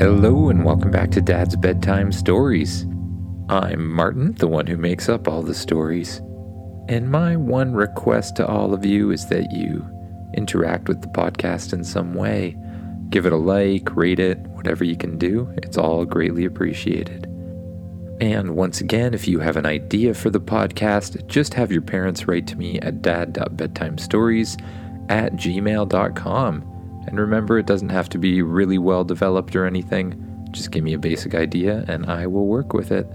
Hello and welcome back to Dad's Bedtime Stories. I'm Martin, the one who makes up all the stories. And my one request to all of you is that you interact with the podcast in some way. Give it a like, rate it, whatever you can do. It's all greatly appreciated. And once again, if you have an idea for the podcast, just have your parents write to me at dad.bedtimestories@gmail.com. And remember, it doesn't have to be really well developed or anything. Just give me a basic idea and I will work with it.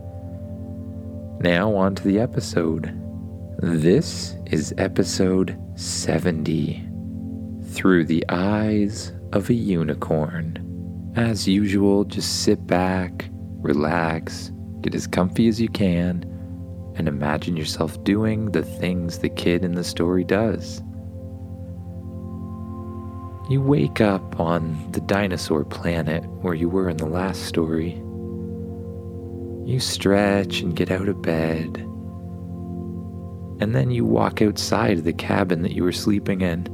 Now on to the episode. This is episode 70, Through the Eyes of a Unicorn. As usual, just sit back, relax, get as comfy as you can, and imagine yourself doing the things the kid in the story does. You wake up on the dinosaur planet where you were in the last story. You stretch and get out of bed. And then you walk outside the cabin that you were sleeping in.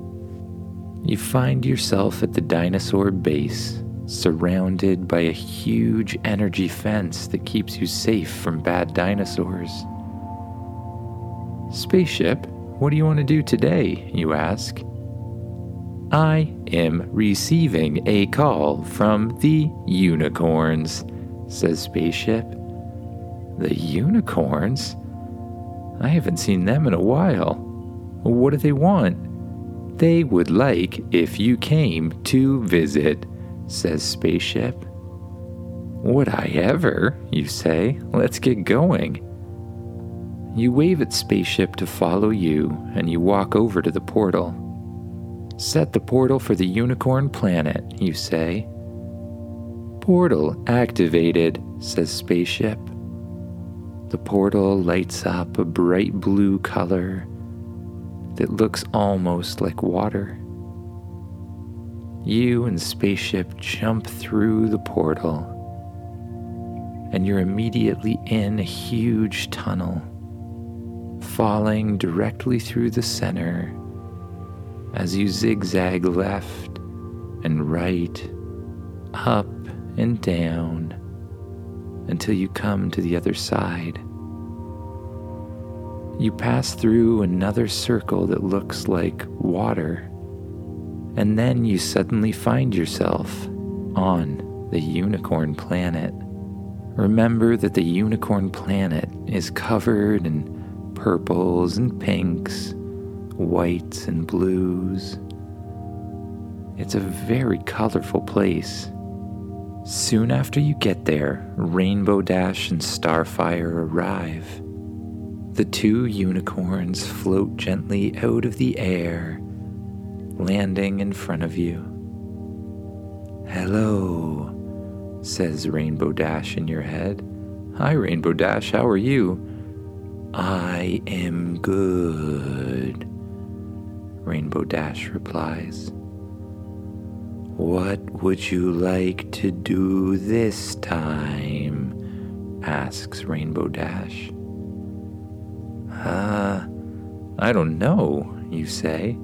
You find yourself at the dinosaur base, surrounded by a huge energy fence that keeps you safe from bad dinosaurs. Spaceship, what do you want to do today? You ask. I am receiving a call from the unicorns, says Spaceship. The unicorns? I haven't seen them in a while. What do they want? They would like if you came to visit, says Spaceship. Would I ever, you say. Let's get going. You wave at Spaceship to follow you, and you walk over to the portal. Set the portal for the Unicorn Planet, you say. Portal activated, says Spaceship. The portal lights up a bright blue color that looks almost like water. You and Spaceship jump through the portal, and you're immediately in a huge tunnel, falling directly through the center as you zigzag left and right, up and down, until you come to the other side. You pass through another circle that looks like water, and then you suddenly find yourself on the Unicorn Planet. Remember that the Unicorn Planet is covered in purples and pinks, whites and blues. It's a very colorful place. Soon after you get there, Rainbow Dash and Starfire arrive. The two unicorns float gently out of the air, landing in front of you. Hello, says Rainbow Dash in your head. Hi, Rainbow Dash, how are you? I am good, Rainbow Dash replies. What would you like to do this time? Asks Rainbow Dash. I don't know, you say.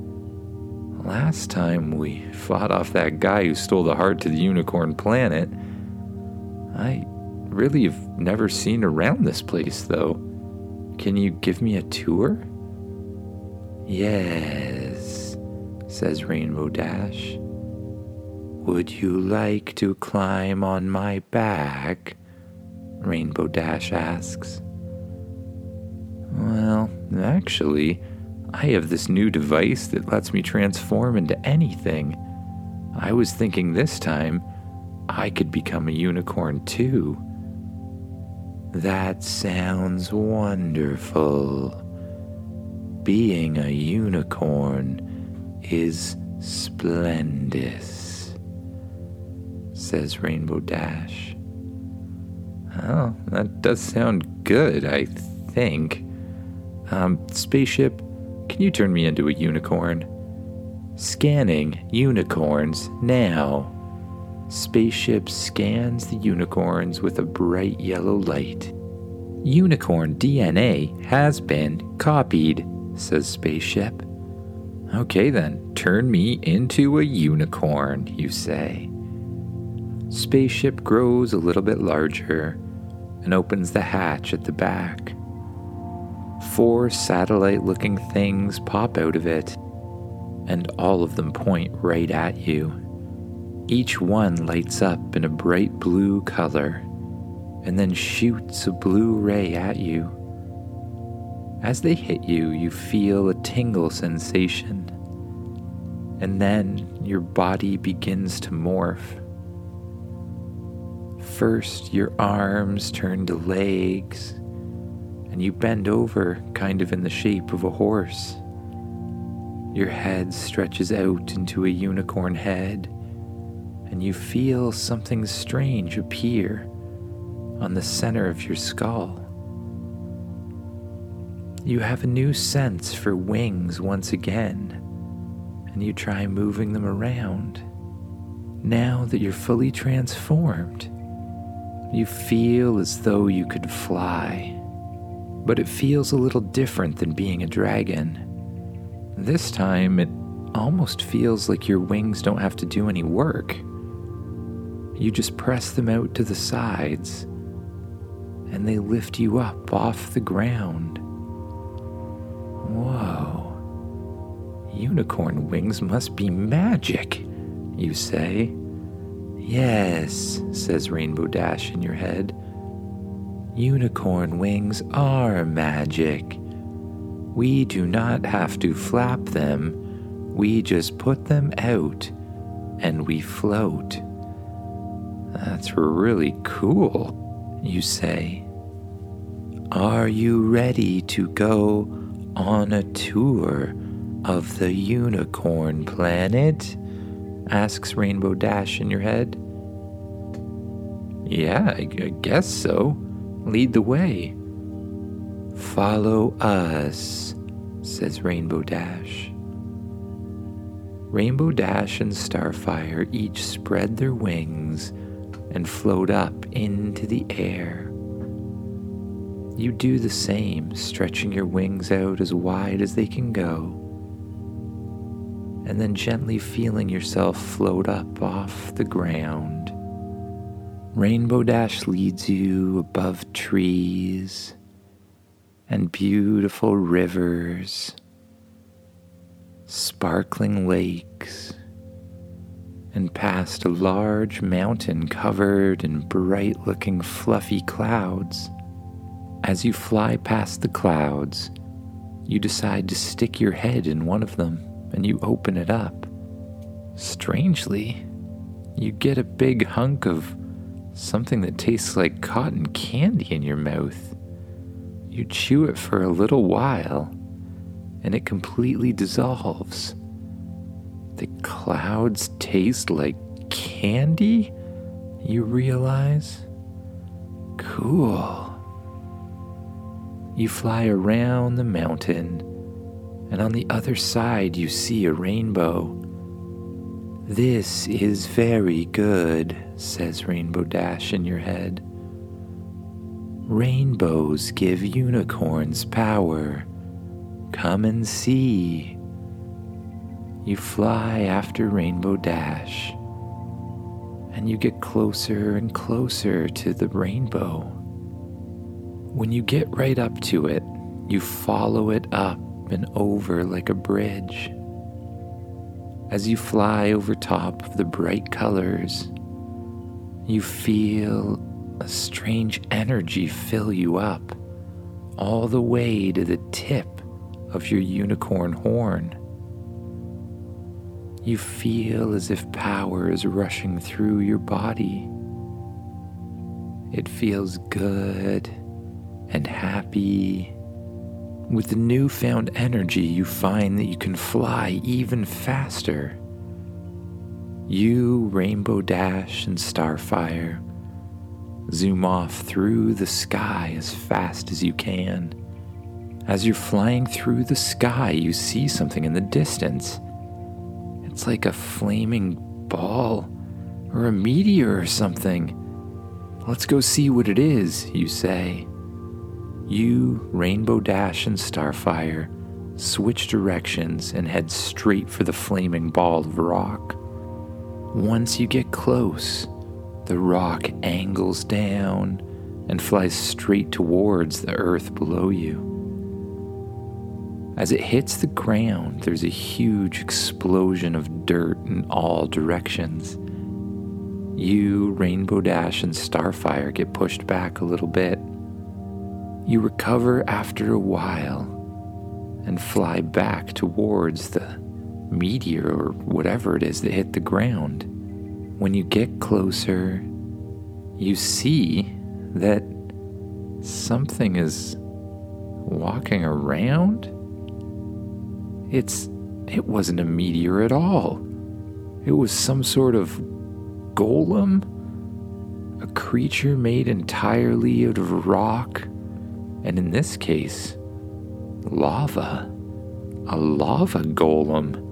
Last time we fought off that guy who stole the heart to the Unicorn Planet. I really have never seen around this place, though. Can you give me a tour? Yes, says Rainbow Dash. Would you like to climb on my back? Rainbow Dash asks. Well, actually, I have this new device that lets me transform into anything. I was thinking this time I could become a unicorn too. That sounds wonderful. Being a unicorn is splendid, says Rainbow Dash. Oh, that does sound good, I think. Spaceship, can you turn me into a unicorn? Scanning unicorns now. Spaceship scans the unicorns with a bright yellow light. Unicorn DNA has been copied, says Spaceship. Okay then, turn me into a unicorn, you say. spaceship grows a little bit larger and opens the hatch at the back. 4 satellite-looking things pop out of it, and all of them point right at you. Each one lights up in a bright blue color and then shoots a blue ray at you. As they hit you, you feel a tingle sensation, and then your body begins to morph. First, your arms turn to legs, and you bend over kind of in the shape of a horse. Your head stretches out into a unicorn head, and you feel something strange appear on the center of your skull. You have a new sense for wings once again, and you try moving them around. Now that you're fully transformed, you feel as though you could fly, but it feels a little different than being a dragon. This time, it almost feels like your wings don't have to do any work. You just press them out to the sides, and they lift you up off the ground. Whoa, unicorn wings must be magic, you say. Yes, says Rainbow Dash in your head. Unicorn wings are magic. We do not have to flap them. We just put them out, and we float. That's really cool, you say. Are you ready to go on a tour of the Unicorn Planet? Asks Rainbow Dash in your head. Yeah, I guess so. Lead the way. Follow us, says Rainbow Dash. Rainbow Dash and Starfire each spread their wings and float up into the air. You do the same, stretching your wings out as wide as they can go, and then gently feeling yourself float up off the ground. Rainbow Dash leads you above trees and beautiful rivers, sparkling lakes, and past a large mountain covered in bright-looking fluffy clouds. As you fly past the clouds, you decide to stick your head in one of them, and you open it up. Strangely, you get a big hunk of something that tastes like cotton candy in your mouth. You chew it for a little while, and it completely dissolves. The clouds taste like candy, you realize? Cool. You fly around the mountain, and on the other side you see a rainbow. This is very good, says Rainbow Dash in your head. Rainbows give unicorns power. Come and see. You fly after Rainbow Dash, and you get closer and closer to the rainbow. When you get right up to it, you follow it up and over like a bridge. As you fly over top of the bright colors, you feel a strange energy fill you up, all the way to the tip of your unicorn horn. You feel as if power is rushing through your body. It feels good and happy. With the newfound energy, you find that you can fly even faster. You, Rainbow Dash, and Starfire zoom off through the sky as fast as you can. As you're flying through the sky, you see something in the distance. It's like a flaming ball or a meteor or something. Let's go see what it is, you say. You, Rainbow Dash, and Starfire switch directions and head straight for the flaming ball of rock. Once you get close, The rock angles down and flies straight towards the earth below you. As it hits the ground, there's a huge explosion of dirt in all directions. You, Rainbow Dash, and Starfire get pushed back a little bit. You recover after a while and fly back towards the meteor or whatever it is that hit the ground. When you get closer, you see that something is walking around. It wasn't a meteor at all. It was some sort of golem, a creature made entirely out of rock, and in this case, lava, a lava golem.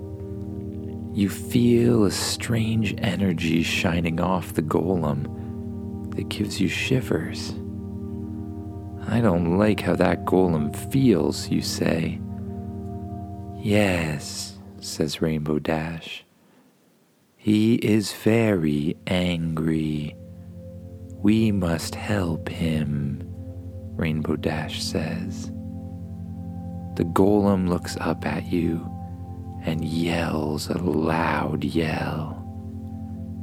You feel a strange energy shining off the golem that gives you shivers. I don't like how that golem feels, you say. Yes, says Rainbow Dash. He is very angry. We must help him, Rainbow Dash says. The golem looks up at you and yells a loud yell.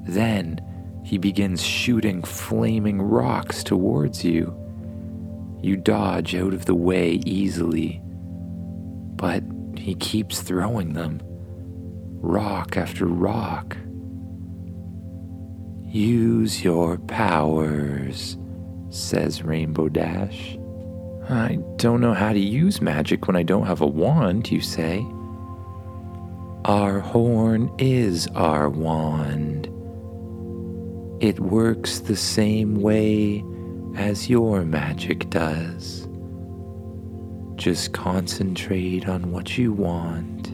Then he begins shooting flaming rocks towards you. You dodge out of the way easily, but he keeps throwing them, rock after rock. Use your powers, says Rainbow Dash. I don't know how to use magic when I don't have a wand, you say. Our horn is our wand. It works the same way as your magic does. Just concentrate on what you want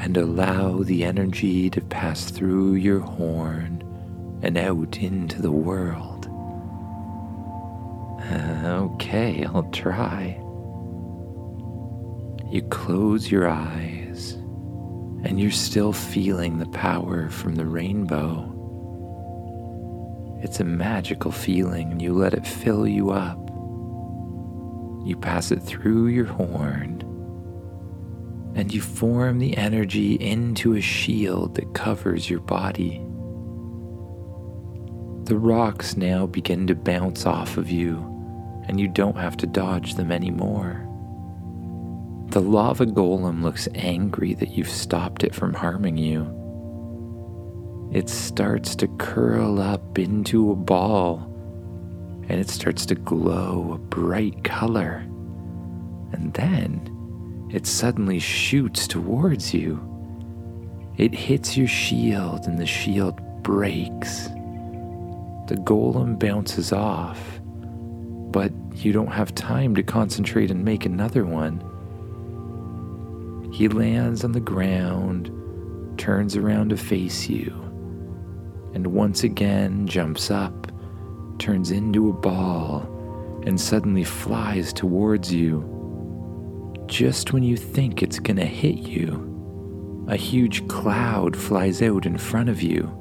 and allow the energy to pass through your horn and out into the world. Okay, I'll try. You close your eyes, and you're still feeling the power from the rainbow. It's a magical feeling, and you let it fill you up. You pass it through your horn, and you form the energy into a shield that covers your body. The rocks now begin to bounce off of you, and you don't have to dodge them anymore. The lava golem looks angry that you've stopped it from harming you. It starts to curl up into a ball, and it starts to glow a bright color. And then it suddenly shoots towards you. It hits your shield, and the shield breaks. The golem bounces off, but you don't have time to concentrate and make another one. He lands on the ground, turns around to face you, and once again jumps up, turns into a ball, and suddenly flies towards you. Just when you think it's gonna hit you, a huge cloud flies out in front of you.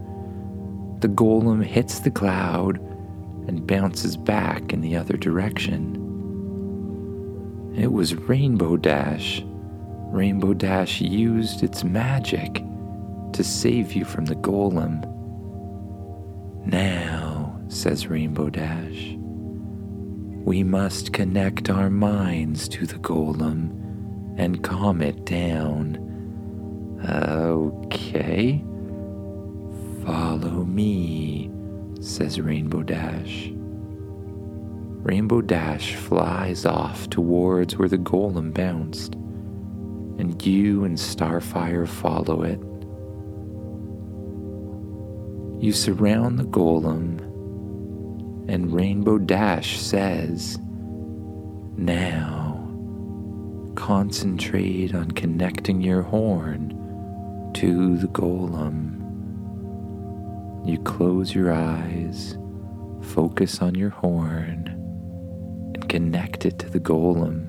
The golem hits the cloud and bounces back in the other direction. It was Rainbow Dash. Rainbow Dash used its magic to save you from the golem. Now, says Rainbow Dash, we must connect our minds to the golem and calm it down. Okay. Follow me, says Rainbow Dash. Rainbow Dash flies off towards where the golem bounced, and you and Starfire follow it. You surround the golem, and Rainbow Dash says, now, concentrate on connecting your horn to the golem. You close your eyes, focus on your horn, and connect it to the golem.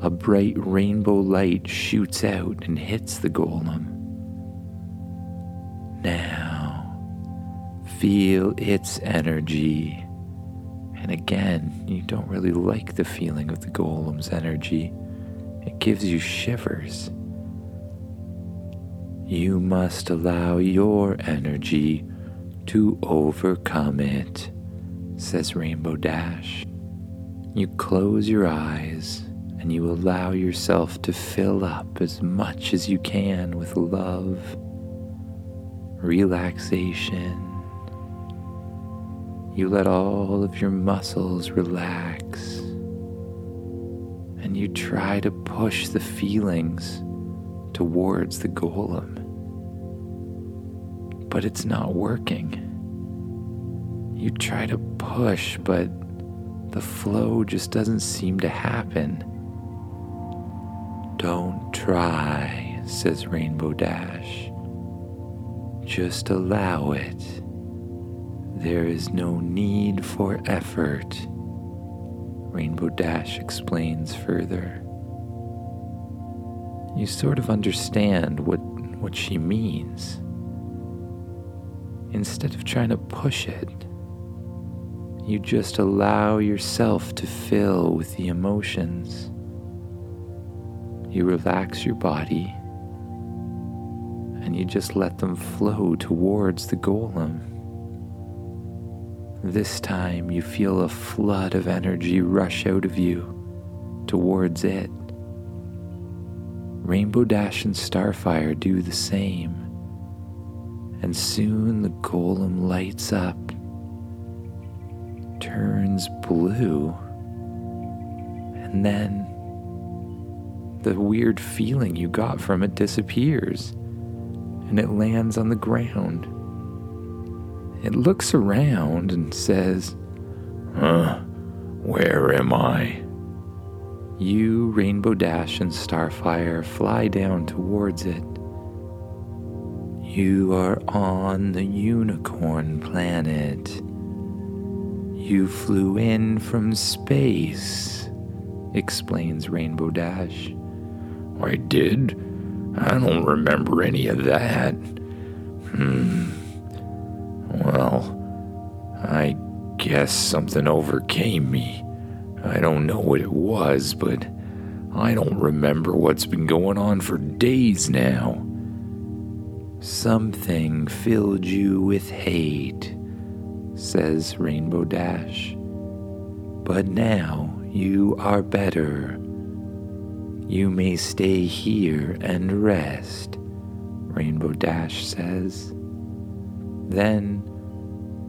A bright rainbow light shoots out and hits the golem. Now, feel its energy. And again, you don't really like the feeling of the golem's energy. It gives you shivers. You must allow your energy to overcome it, says Rainbow Dash. You close your eyes and you allow yourself to fill up as much as you can with love, relaxation. You let all of your muscles relax, and you try to push the feelings towards the golem, but it's not working. You try to push, but the flow just doesn't seem to happen. Don't try, says Rainbow Dash. Just allow it. There is no need for effort, Rainbow Dash explains further. You sort of understand what she means. Instead of trying to push it, you just allow yourself to fill with the emotions. You relax your body, and you just let them flow towards the golem. This time you feel a flood of energy rush out of you towards it. Rainbow Dash and Starfire do the same, and soon the golem lights up, turns blue, and then the weird feeling you got from it disappears, and it lands on the ground. It looks around and says, where am I? You, Rainbow Dash, and Starfire fly down towards it. You are on the Unicorn Planet. You flew in from space, explains Rainbow Dash. I did? I don't remember any of that. Well, I guess something overcame me. I don't know what it was, but I don't remember what's been going on for days now. Something filled you with hate, says Rainbow Dash. But now you are better. You may stay here and rest, Rainbow Dash says. Then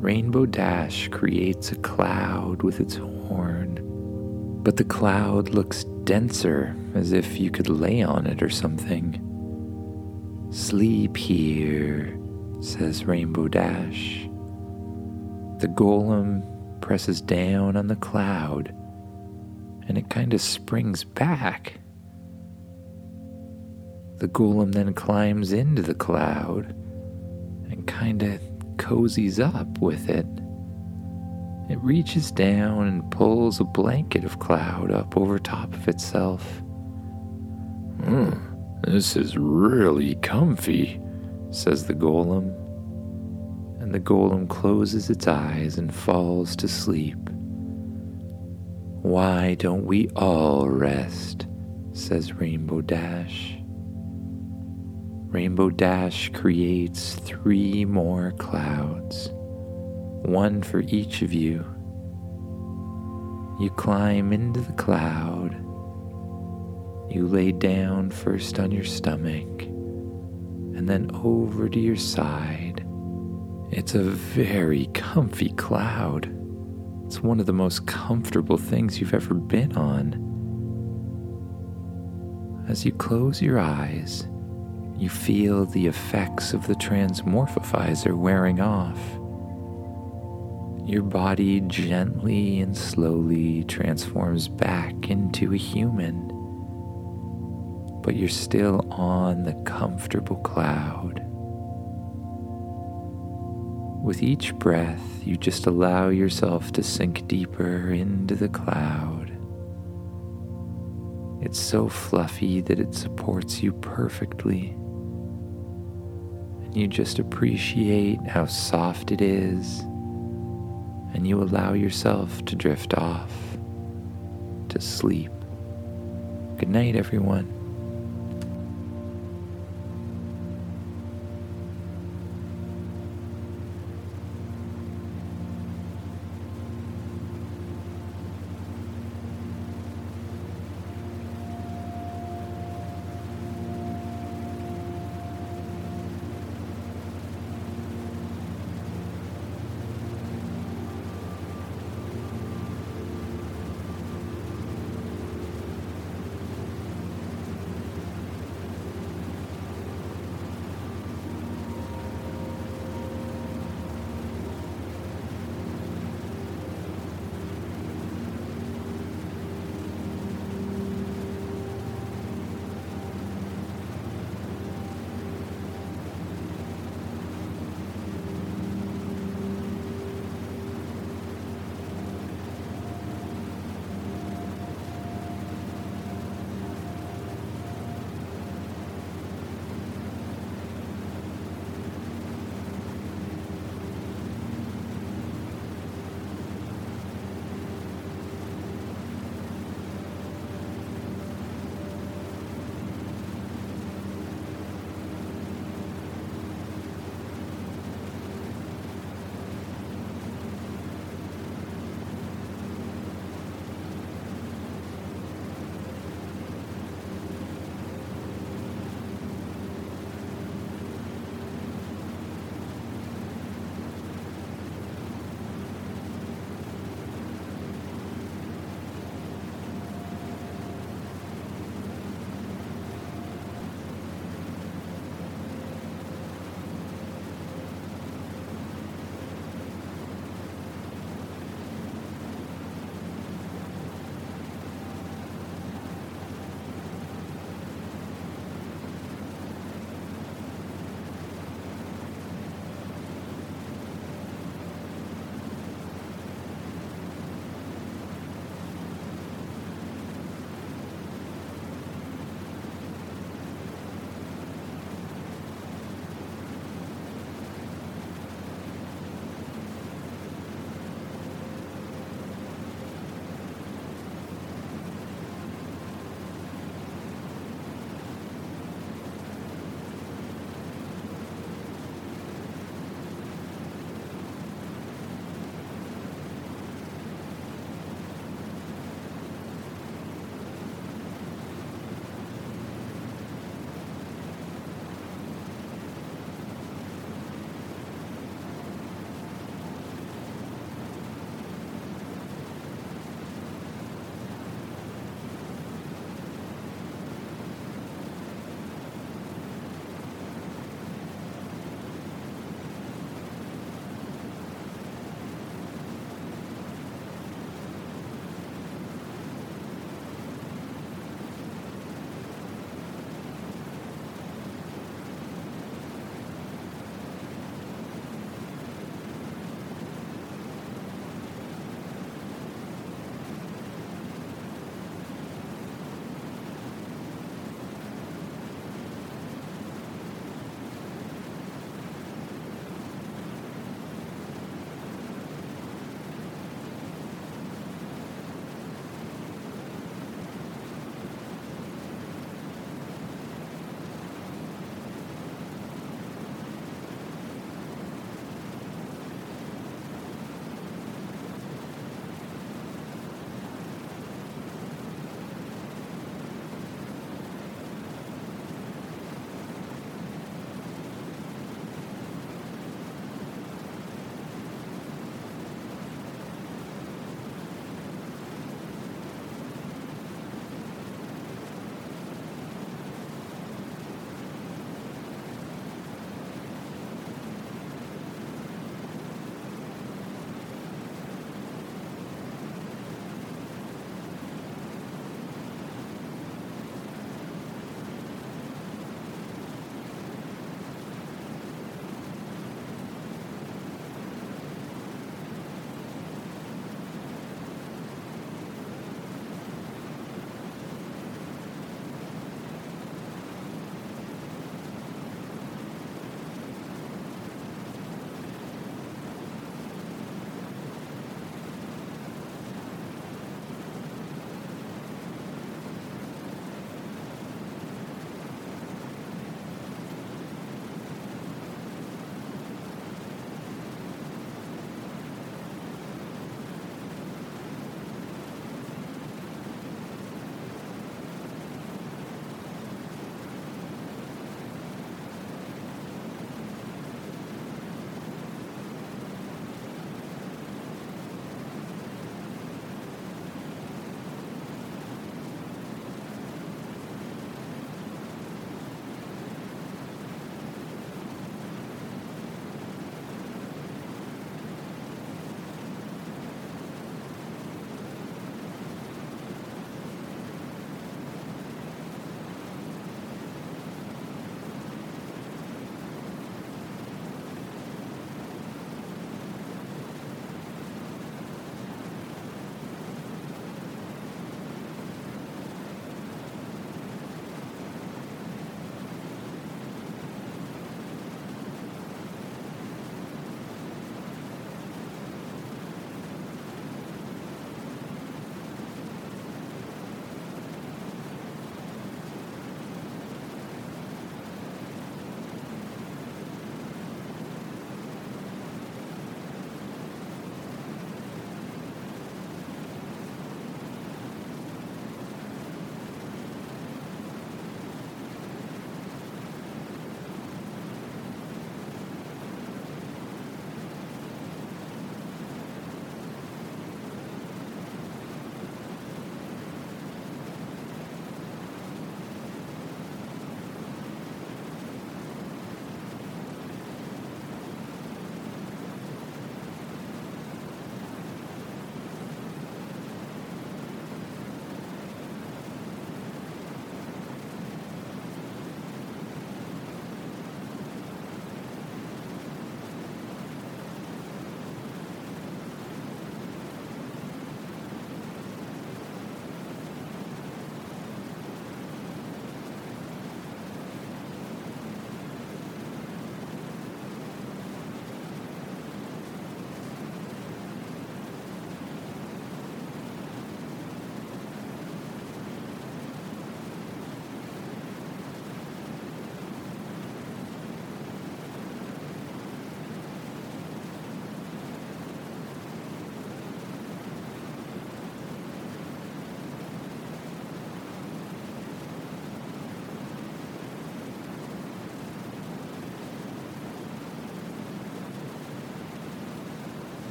Rainbow Dash creates a cloud with its horn, but the cloud looks denser, as if you could lay on it or something. Sleep here, says Rainbow Dash. The golem presses down on the cloud, and it kind of springs back. The golem then climbs into the cloud and kind of cozies up with it. It reaches down and pulls a blanket of cloud up over top of itself. This is really comfy, says the golem. And the golem closes its eyes and falls to sleep. Why don't we all rest, says Rainbow Dash. Rainbow Dash creates 3 more clouds, 1 for each of you. You climb into the cloud. You lay down first on your stomach, and then over to your side. It's a very comfy cloud. It's one of the most comfortable things you've ever been on. As you close your eyes, you feel the effects of the transmorphifizer wearing off. Your body gently and slowly transforms back into a human, but you're still on the comfortable cloud. With each breath, you just allow yourself to sink deeper into the cloud. It's so fluffy that it supports you perfectly. You just appreciate how soft it is, and you allow yourself to drift off to sleep. Good night, everyone.